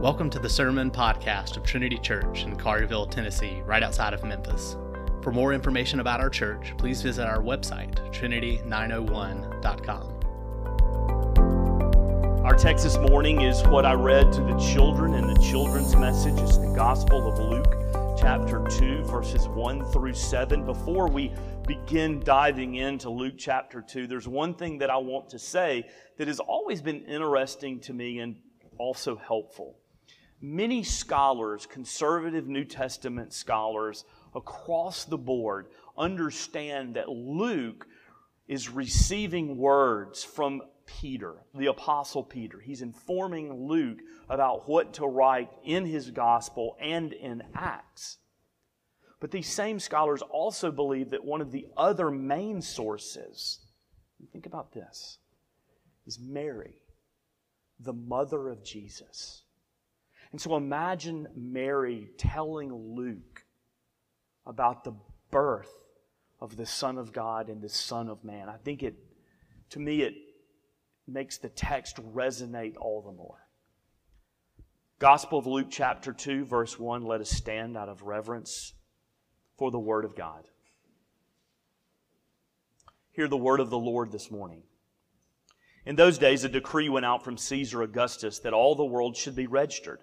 Welcome to the Sermon Podcast of Trinity Church in Caryville, Tennessee, right outside of Memphis. For more information about our church, please visit our website, trinity901.com. Our text this morning is what I read to the children, and the children's message is the Gospel of Luke, chapter 2, verses 1 through 7. Before we begin diving into Luke chapter 2, there's one thing that I want to say that has always been interesting to me and also helpful. Many scholars, conservative New Testament scholars across the board, understand that Luke is receiving words from Peter, the Apostle Peter. He's informing Luke about what to write in his gospel and in Acts. But these same scholars also believe that one of the other main sources, think about this, is Mary, the mother of Jesus. And so imagine Mary telling Luke about the birth of the Son of God and the Son of Man. I think it makes the text resonate all the more. Gospel of Luke chapter 2, verse 1, let us stand out of reverence for the Word of God. Hear the Word of the Lord this morning. In those days, a decree went out from Caesar Augustus that all the world should be registered.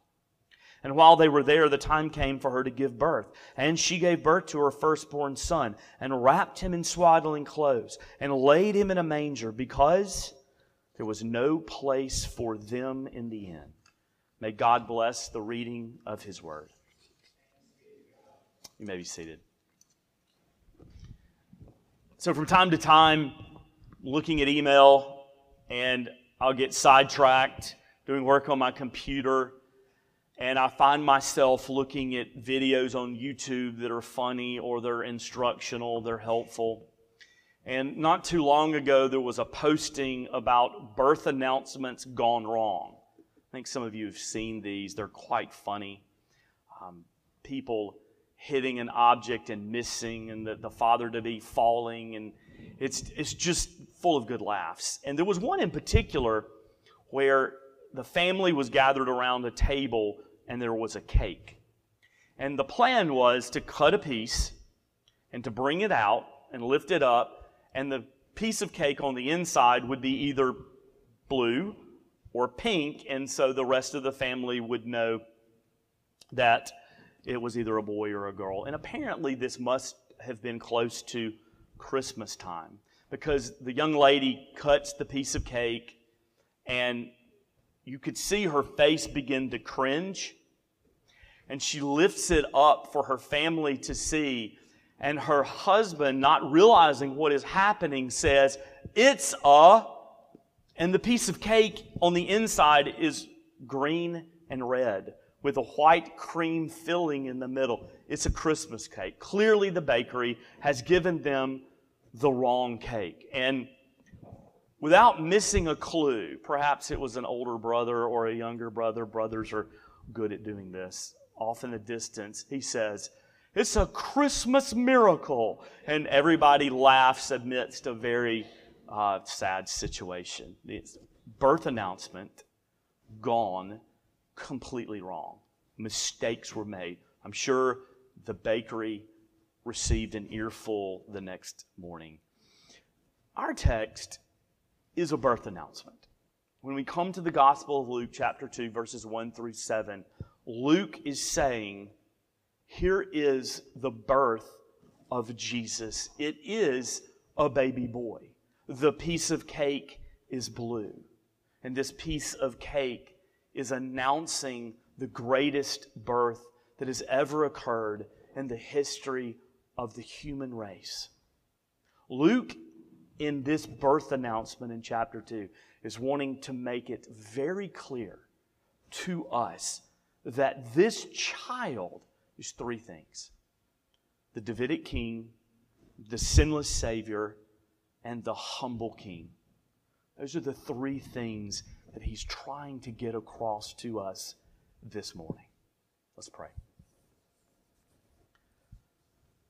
And while they were there, the time came for her to give birth. And she gave birth to her firstborn son, and wrapped him in swaddling clothes, and laid him in a manger, because there was no place for them in the inn. May God bless the reading of His Word. You may be seated. So from time to time, looking at email, and I'll get sidetracked, doing work on my computer, and I find myself looking at videos on YouTube that are funny or they're instructional, they're helpful. And not too long ago, there was a posting about birth announcements gone wrong. I think some of you have seen these. They're quite funny. People hitting an object and missing, and the father-to-be falling. And it's just full of good laughs. And there was one in particular where the family was gathered around a table, and there was a cake. And the plan was to cut a piece and to bring it out and lift it up, and the piece of cake on the inside would be either blue or pink, and so the rest of the family would know that it was either a boy or a girl. And apparently this must have been close to Christmas time, because the young lady cuts the piece of cake, and you could see her face begin to cringe, and she lifts it up for her family to see, and her husband, not realizing what is happening, says, "It's a," and the piece of cake on the inside is green and red with a white cream filling in the middle. It's a Christmas cake. Clearly the bakery has given them the wrong cake. And without missing a clue, perhaps it was an older brother or a younger brother, brothers are good at doing this, off in the distance, he says, "It's a Christmas miracle." And everybody laughs amidst a very sad situation. It's birth announcement gone completely wrong. Mistakes were made. I'm sure the bakery received an earful the next morning. Our text is a birth announcement. When we come to the Gospel of Luke chapter 2, verses 1 through 7, Luke is saying, here is the birth of Jesus. It is a baby boy. The piece of cake is blue. And this piece of cake is announcing the greatest birth that has ever occurred in the history of the human race. Luke, in this birth announcement in chapter 2, is wanting to make it very clear to us that this child is three things. the Davidic king, the sinless Savior, and the humble king. Those are the three things that he's trying to get across to us this morning. Let's pray.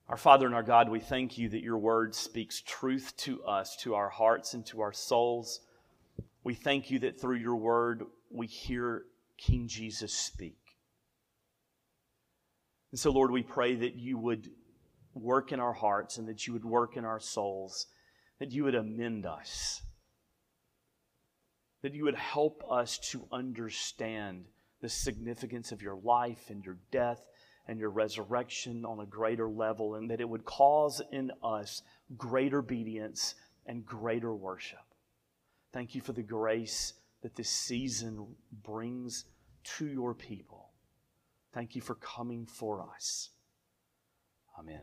Our Father and our God, we thank you that your word speaks truth to us, to our hearts and to our souls. We thank you that through your word we hear King Jesus speak. And so, Lord, we pray that you would work in our hearts and that you would work in our souls, that you would amend us, that you would help us to understand the significance of your life and your death and your resurrection on a greater level, and that it would cause in us greater obedience and greater worship. Thank you for the grace that this season brings to your people. Thank you for coming for us. Amen.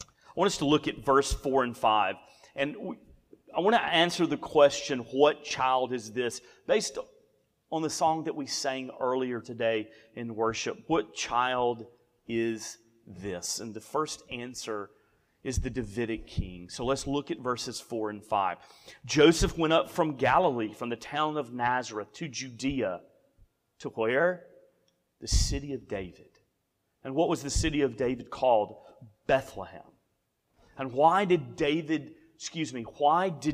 I want us to look at verse 4 and 5. And I want to answer the question, what child is this? Based on the song that we sang earlier today in worship, what child is this? And the first answer is the Davidic king. So let's look at verses 4 and 5. Joseph went up from Galilee, from the town of Nazareth, to Judea. To where? The city of David. And what was the city of David called? Bethlehem. And why did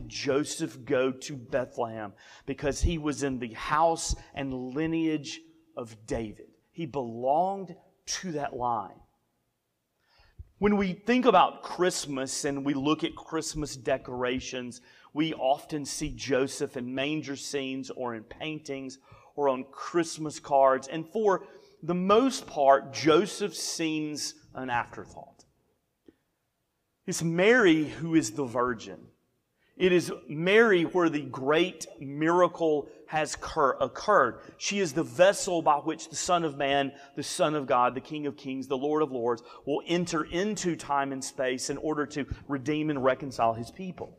Joseph go to Bethlehem? Because he was in the house and lineage of David. He belonged to that line. When we think about Christmas and we look at Christmas decorations, we often see Joseph in manger scenes or in paintings or on Christmas cards. And for the most part, Joseph seems an afterthought. It's Mary who is the virgin. It is Mary where the great miracle has occurred. She is the vessel by which the Son of Man, the Son of God, the King of Kings, the Lord of Lords, will enter into time and space in order to redeem and reconcile His people.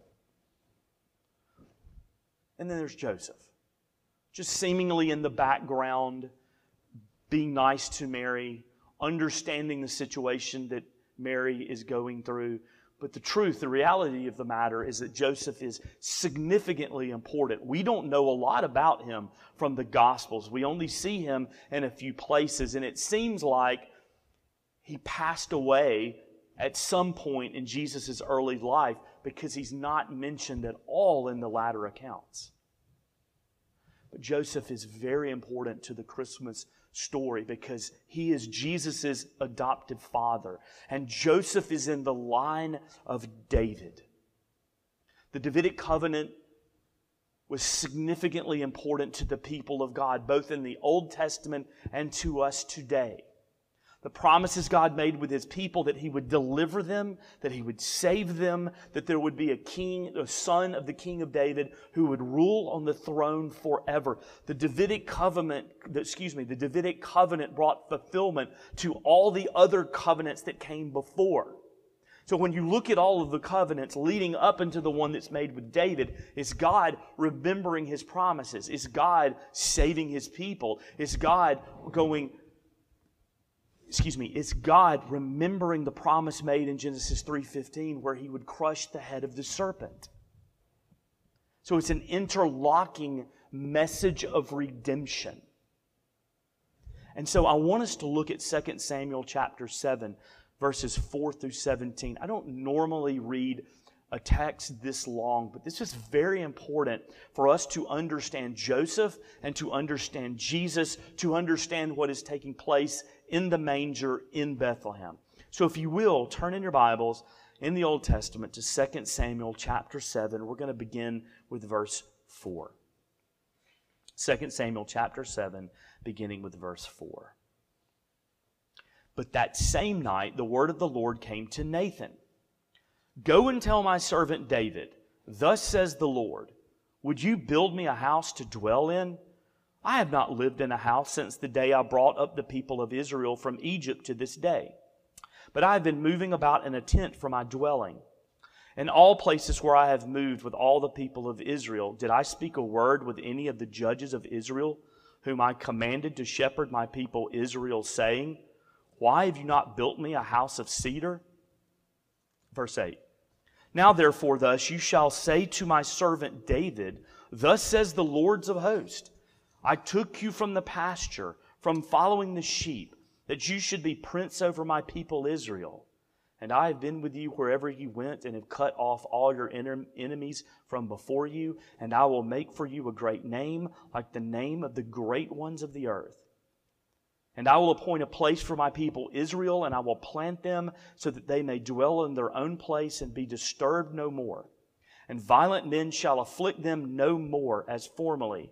And then there's Joseph, just seemingly in the background, being nice to Mary, understanding the situation that Mary is going through. But the truth, the reality of the matter is that Joseph is significantly important. We don't know a lot about him from the Gospels. We only see him in a few places. And it seems like he passed away at some point in Jesus' early life because he's not mentioned at all in the latter accounts. But Joseph is very important to the Christmas story because he is Jesus' adoptive father. And Joseph is in the line of David. The Davidic covenant was significantly important to the people of God, both in the Old Testament and to us today. The promises God made with His people that He would deliver them, that He would save them, that there would be a king, a son of the King of David who would rule on the throne forever. The Davidic covenant brought fulfillment to all the other covenants that came before. So when you look at all of the covenants leading up into the one that's made with David, it's God remembering His promises. It's God saving His people. It's God remembering the promise made in Genesis 3:15 where He would crush the head of the serpent. So it's an interlocking message of redemption. And so I want us to look at 2 Samuel chapter 7, verses 4 through 17. I don't normally read a text this long, but this is very important for us to understand Joseph and to understand Jesus, to understand what is taking place in the manger in Bethlehem. So if you will, turn in your Bibles in the Old Testament to 2 Samuel chapter 7. We're going to begin with verse 4. 2 Samuel chapter 7, beginning with verse 4. But that same night, the word of the Lord came to Nathan. Go and tell my servant David, thus says the Lord, would you build me a house to dwell in? I have not lived in a house since the day I brought up the people of Israel from Egypt to this day. But I have been moving about in a tent for my dwelling. In all places where I have moved with all the people of Israel, did I speak a word with any of the judges of Israel, whom I commanded to shepherd my people Israel, saying, Why have you not built me a house of cedar? Verse 8. Now therefore thus you shall say to my servant David, thus says the Lord of hosts, I took you from the pasture, from following the sheep, that you should be prince over my people Israel. And I have been with you wherever you went, and have cut off all your enemies from before you. And I will make for you a great name, like the name of the great ones of the earth. And I will appoint a place for my people Israel, and I will plant them so that they may dwell in their own place and be disturbed no more. And violent men shall afflict them no more as formerly,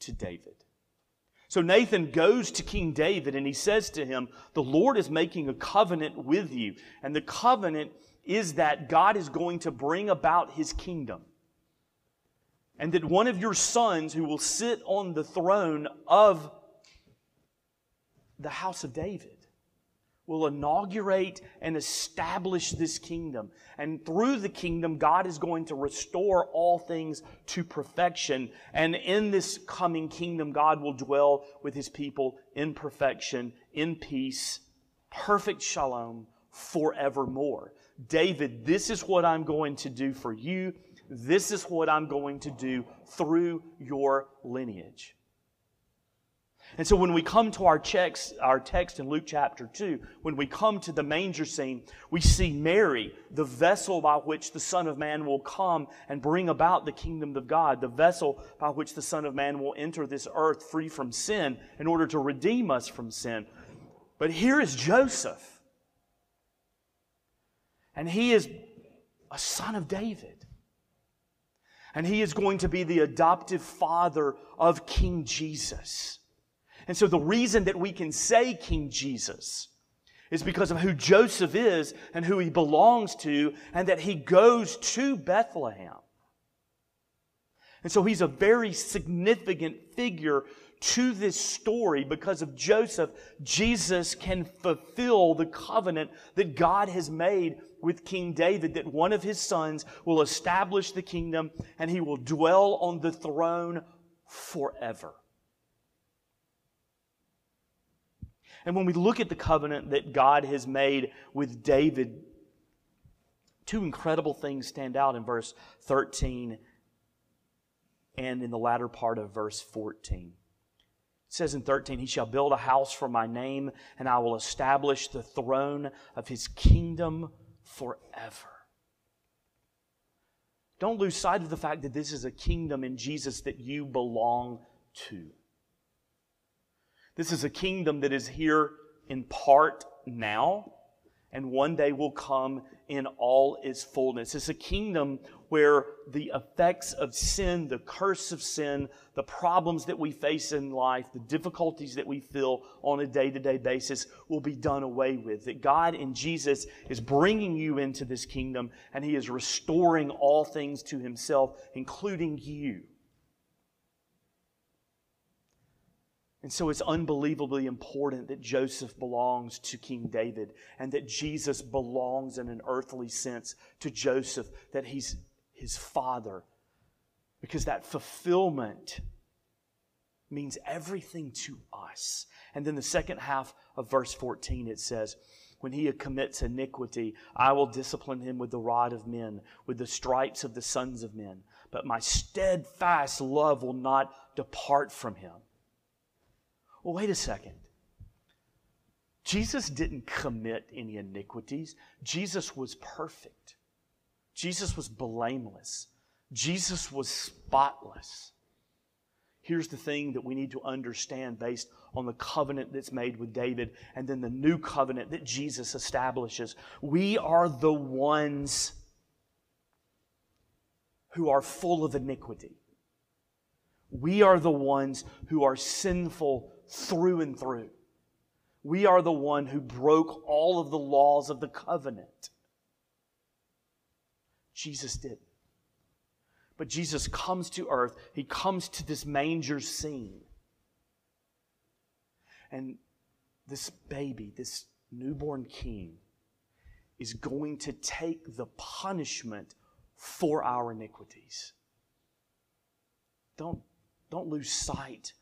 to David. So Nathan goes to King David and he says to him, the Lord is making a covenant with you. And the covenant is that God is going to bring about his kingdom. And that one of your sons who will sit on the throne of the house of David will inaugurate and establish this kingdom. And through the kingdom, God is going to restore all things to perfection. And in this coming kingdom, God will dwell with his people in perfection, in peace, perfect shalom forevermore. David, this is what I'm going to do for you. This is what I'm going to do through your lineage. And so when we come to our text in Luke chapter 2, when we come to the manger scene, we see Mary, the vessel by which the Son of Man will come and bring about the kingdom of God, the vessel by which the Son of Man will enter this earth free from sin in order to redeem us from sin. But here is Joseph, and he is a son of David, and he is going to be the adoptive father of King Jesus. And so the reason that we can say King Jesus is because of who Joseph is and who he belongs to, and that he goes to Bethlehem. And so he's a very significant figure to this story. Because of Joseph, Jesus can fulfill the covenant that God has made with King David, that one of his sons will establish the kingdom and he will dwell on the throne forever. And when we look at the covenant that God has made with David, two incredible things stand out in verse 13 and in the latter part of verse 14. It says in 13, he shall build a house for my name, and I will establish the throne of his kingdom forever. Don't lose sight of the fact that this is a kingdom in Jesus that you belong to. This is a kingdom that is here in part now, and one day will come in all its fullness. It's a kingdom where the effects of sin, the curse of sin, the problems that we face in life, the difficulties that we feel on a day-to-day basis will be done away with. That God in Jesus is bringing you into this kingdom, and he is restoring all things to himself, including you. And so it's unbelievably important that Joseph belongs to King David, and that Jesus belongs in an earthly sense to Joseph, that he's his father. Because that fulfillment means everything to us. And then the second half of verse 14, it says, when he commits iniquity, I will discipline him with the rod of men, with the stripes of the sons of men. But my steadfast love will not depart from him. Well, wait a second. Jesus didn't commit any iniquities. Jesus was perfect. Jesus was blameless. Jesus was spotless. Here's the thing that we need to understand based on the covenant that's made with David and then the new covenant that Jesus establishes. We are the ones who are full of iniquity. We are the ones who are sinful through and through. We are the one who broke all of the laws of the covenant. Jesus didn't. But Jesus comes to earth. He comes to this manger scene. And this baby, this newborn king, is going to take the punishment for our iniquities. Don't lose sight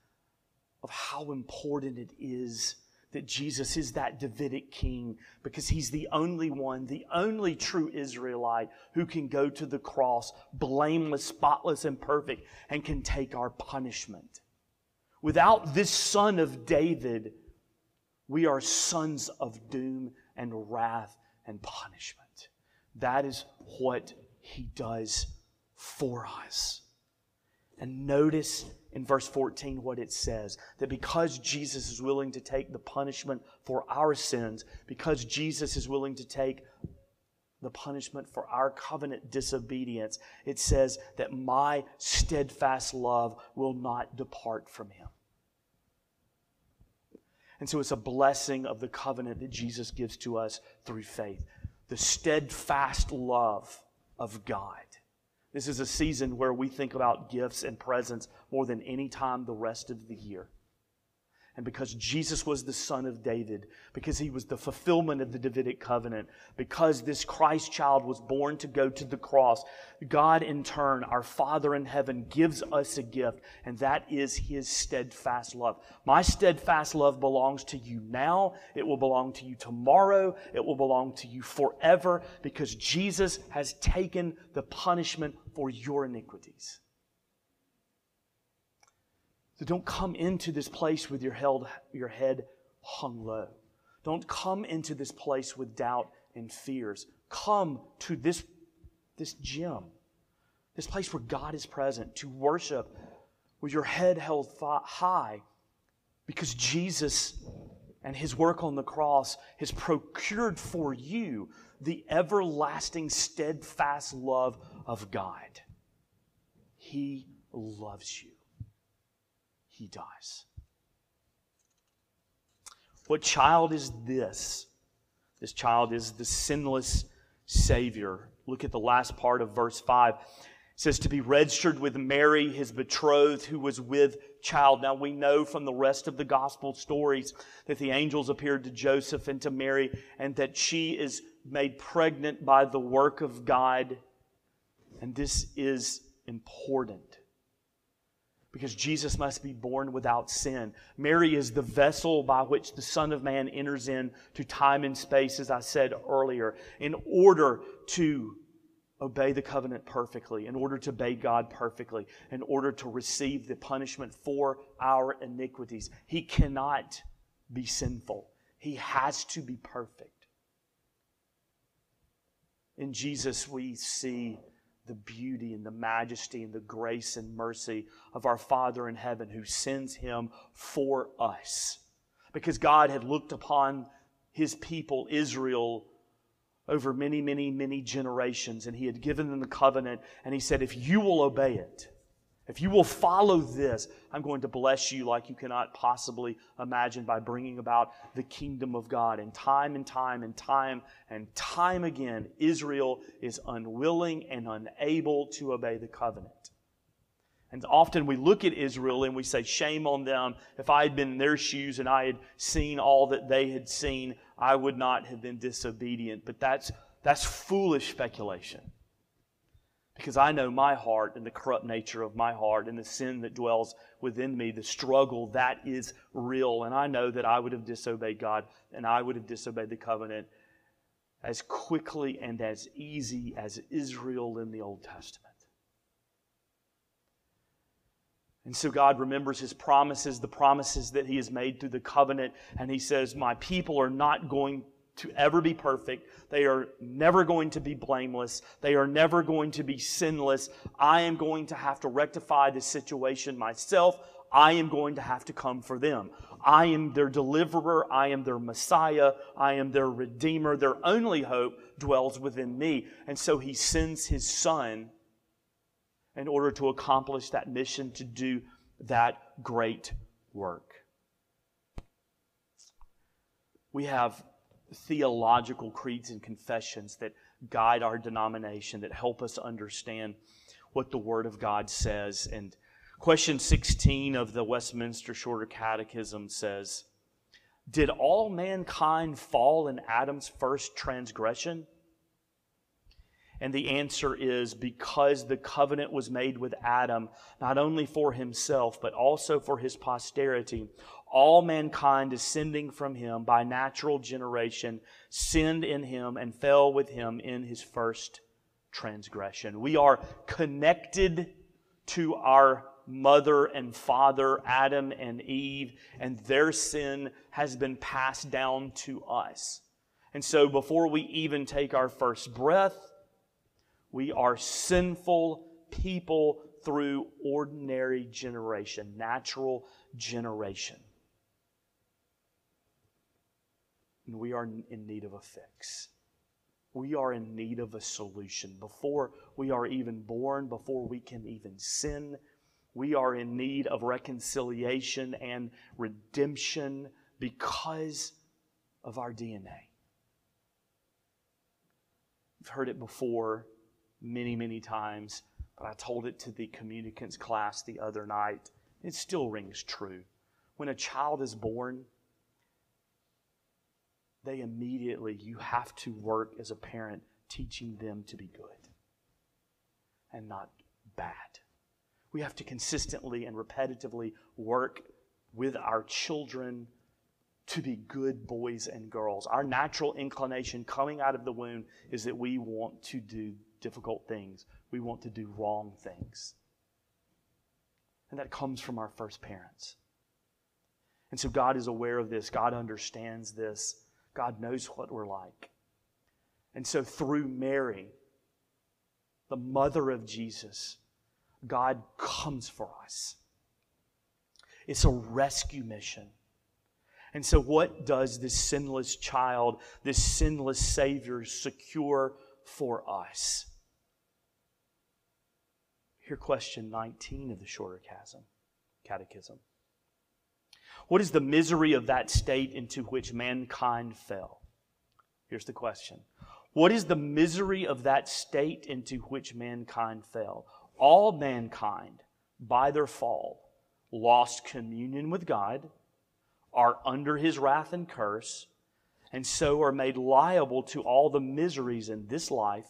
of how important it is that Jesus is that Davidic king, because he's the only one, the only true Israelite who can go to the cross, blameless, spotless, and perfect, and can take our punishment. Without this son of David, we are sons of doom and wrath and punishment. That is what he does for us. And notice in verse 14 what it says, that because Jesus is willing to take the punishment for our sins, because Jesus is willing to take the punishment for our covenant disobedience, it says that my steadfast love will not depart from him. And so it's a blessing of the covenant that Jesus gives to us through faith. The steadfast love of God. This is a season where we think about gifts and presents more than any time the rest of the year. And because Jesus was the son of David, because he was the fulfillment of the Davidic covenant, because this Christ child was born to go to the cross, God in turn, our Father in heaven, gives us a gift, and that is his steadfast love. My steadfast love belongs to you now. It will belong to you tomorrow. It will belong to you forever, because Jesus has taken the punishment for your iniquities. So don't come into this place with your head hung low. Don't come into this place with doubt and fears. Come to this gym, this place where God is present, to worship with your head held high, because Jesus and his work on the cross has procured for you the everlasting, steadfast love of God. He loves you. He dies. What child is this? This child is the sinless Savior. Look at the last part of verse 5. It says, to be registered with Mary, his betrothed, who was with child. Now we know from the rest of the gospel stories that the angels appeared to Joseph and to Mary, and that she is made pregnant by the work of God. And this is important, because Jesus must be born without sin. Mary is the vessel by which the Son of Man enters into time and space, as I said earlier, in order to obey the covenant perfectly, in order to obey God perfectly, in order to receive the punishment for our iniquities. He cannot be sinful. He has to be perfect. In Jesus we see the beauty and the majesty and the grace and mercy of our Father in heaven, who sends him for us. Because God had looked upon his people, Israel, over many, many, many generations, and he had given them the covenant, and he said, if you will obey it, if you will follow this, I'm going to bless you like you cannot possibly imagine, by bringing about the kingdom of God. And time and time and time and time again, Israel is unwilling and unable to obey the covenant. And often we look at Israel and we say, shame on them. If I had been in their shoes and I had seen all that they had seen, I would not have been disobedient. But that's foolish speculation. Because I know my heart and the corrupt nature of my heart and the sin that dwells within me, the struggle, that is real. And I know that I would have disobeyed God, and I would have disobeyed the covenant as quickly and as easy as Israel in the Old Testament. And so God remembers His promises, the promises that He has made through the covenant. And He says, my people are not going to ever be perfect. They are never going to be blameless. They are never going to be sinless. I am going to have to rectify this situation myself. I am going to have to come for them. I am their deliverer. I am their Messiah. I am their Redeemer. Their only hope dwells within me. And so He sends His Son in order to accomplish that mission, to do that great work. We have theological creeds and confessions that guide our denomination, that help us understand what the Word of God says. And question 16 of the Westminster Shorter Catechism says, did all mankind fall in Adam's first transgression? And the answer is because the covenant was made with Adam, not only for himself, but also for his posterity. All mankind descending from him by natural generation sinned in him and fell with him in his first transgression. We are connected to our mother and father, Adam and Eve, and their sin has been passed down to us. And so before we even take our first breath, we are sinful people through ordinary generation, natural generation. And we are in need of a fix. We are in need of a solution. Before we are even born, before we can even sin, we are in need of reconciliation and redemption because of our DNA. You've heard it before many times, but I told it to the communicants class the other night. It still rings true. When a child is born, they immediately, you have to work as a parent teaching them to be good and not bad. We have to consistently and repetitively work with our children to be good boys and girls. Our natural inclination coming out of the womb is that we want to do difficult things. We want to do wrong things. And that comes from our first parents. And so God is aware of this. God understands this. God knows what we're like. And so through Mary, the mother of Jesus, God comes for us. It's a rescue mission. And so what does this sinless child, this sinless Savior secure for us? Hear question 19 of the Shorter Catechism. What is the misery of that state into which mankind fell? Here's the question. What is the misery of that state into which mankind fell? All mankind, by their fall, lost communion with God, are under His wrath and curse, and so are made liable to all the miseries in this life,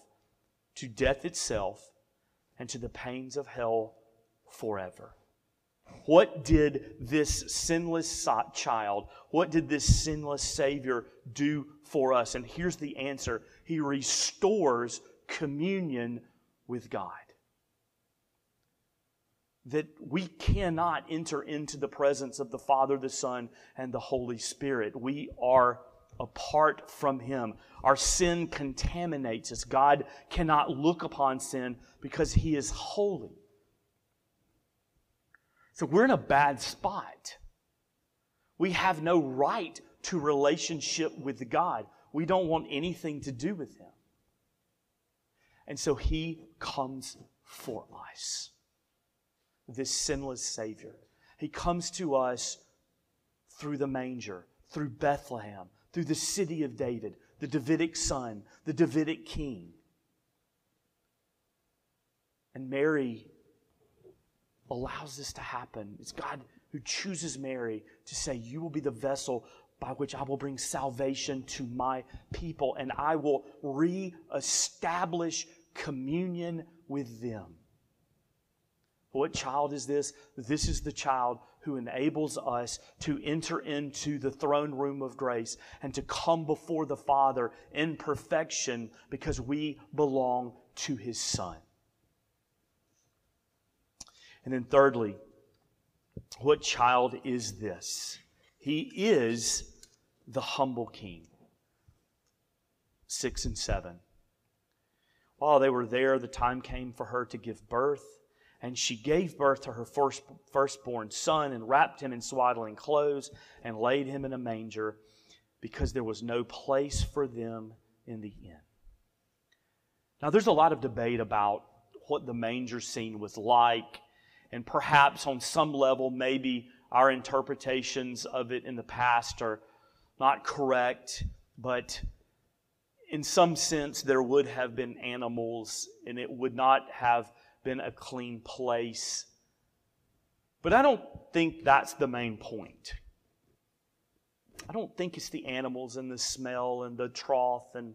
to death itself, and to the pains of hell forever. What did this sinless child, what did this sinless Savior do for us? And here's the answer. He restores communion with God. That we cannot enter into the presence of the Father, the Son, and the Holy Spirit. We are apart from Him. Our sin contaminates us. God cannot look upon sin because He is holy. So we're in a bad spot. We have no right to relationship with God. We don't want anything to do with Him. And so He comes for us. This sinless Savior. He comes to us through the manger, through Bethlehem, through the city of David, the Davidic son, the Davidic king. And Mary allows this to happen. It's God who chooses Mary to say, you will be the vessel by which I will bring salvation to my people, and I will reestablish communion with them. What child is this? This is the child who enables us to enter into the throne room of grace and to come before the Father in perfection because we belong to His Son. And then thirdly, What child is this? He is the humble king. 6 and 7. While they were there, the time came for her to give birth, and she gave birth to her firstborn son and wrapped him in swaddling clothes and laid him in a manger because there was no place for them in the inn. Now, there's a lot of debate about what the manger scene was like, and perhaps on some level, maybe our interpretations of it in the past are not correct, but in some sense, there would have been animals, and it would not have been a clean place. But I don't think that's the main point. I don't think it's the animals and the smell and the trough and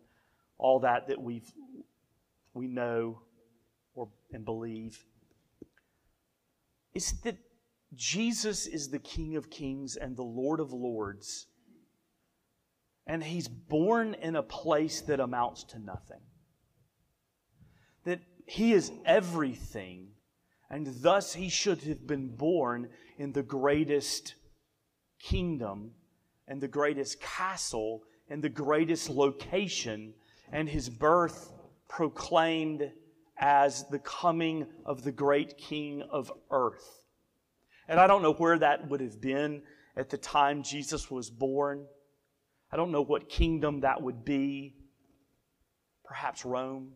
all that that we know or and believe. It's that Jesus is the King of Kings and the Lord of Lords, and He's born in a place that amounts to nothing. That He is everything, and thus He should have been born in the greatest kingdom and the greatest castle and the greatest location, and His birth proclaimed as the coming of the great King of earth. And I don't know where that would have been at the time Jesus was born. I don't know what kingdom that would be. Perhaps Rome.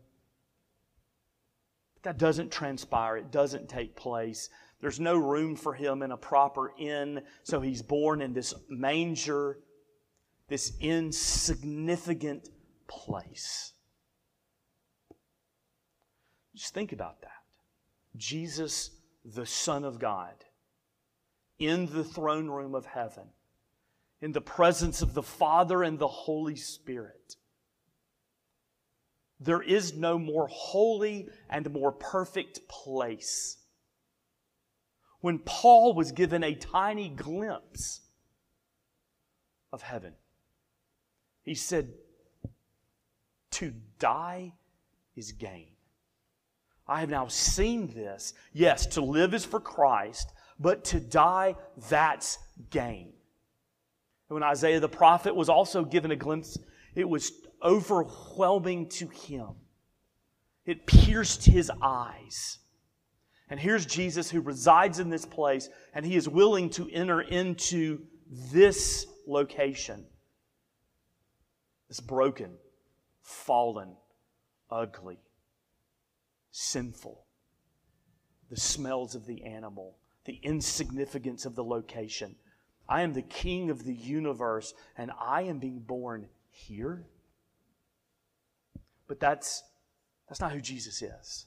But that doesn't transpire. It doesn't take place. There's no room for Him in a proper inn, so He's born in this manger, this insignificant place. Just think about that. Jesus, the Son of God, in the throne room of heaven, in the presence of the Father and the Holy Spirit. There is no more holy and more perfect place. When Paul was given a tiny glimpse of heaven, he said, "To die is gain. I have now seen this. Yes, to live is for Christ, but to die, that's gain." When Isaiah the prophet was also given a glimpse, it was overwhelming to him. It pierced his eyes. And here's Jesus who resides in this place, and He is willing to enter into this location. This broken, fallen, ugly, sinful. The smells of the animal, the insignificance of the location. I am the King of the universe, and I am being born here. But that's not who Jesus is.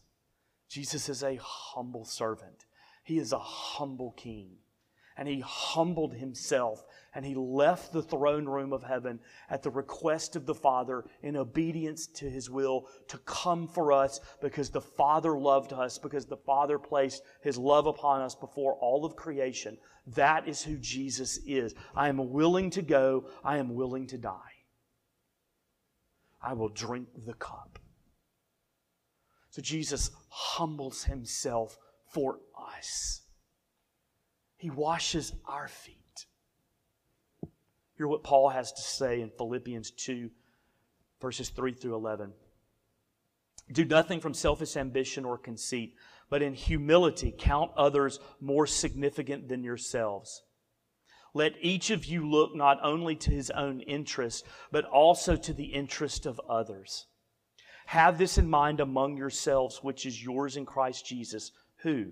Jesus is a humble servant. He is a humble king. And He humbled Himself, and He left the throne room of heaven at the request of the Father in obedience to His will to come for us because the Father loved us, because the Father placed His love upon us before all of creation. That is who Jesus is. I am willing to go. I am willing to die. I will drink the cup. So Jesus humbles Himself for us. He washes our feet. Hear what Paul has to say in Philippians 2, verses 3 through 11. "Do nothing from selfish ambition or conceit, but in humility count others more significant than yourselves. Let each of you look not only to his own interest, but also to the interest of others. Have this in mind among yourselves, which is yours in Christ Jesus, who,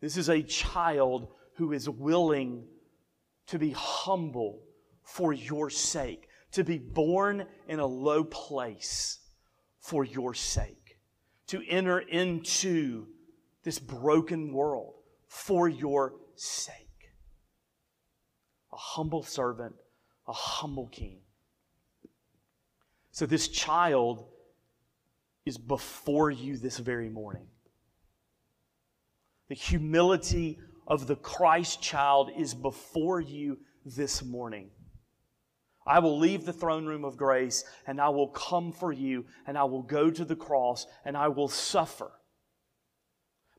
This is a child who is willing to be humble for your sake, to be born in a low place for your sake, to enter into this broken world for your sake. A humble servant, a humble king. So this child is before you this very morning. The humility of the Christ child is before you this morning. I will leave the throne room of grace and I will come for you and I will go to the cross and I will suffer.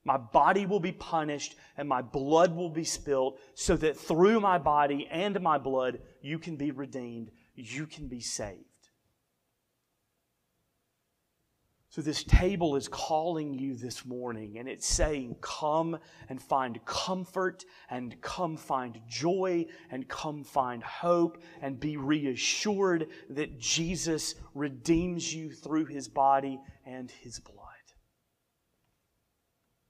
My body will be punished and my blood will be spilled so that through my body and my blood you can be redeemed, you can be saved. So this table is calling you this morning and it's saying, come and find comfort and come find joy and come find hope and be reassured that Jesus redeems you through His body and His blood.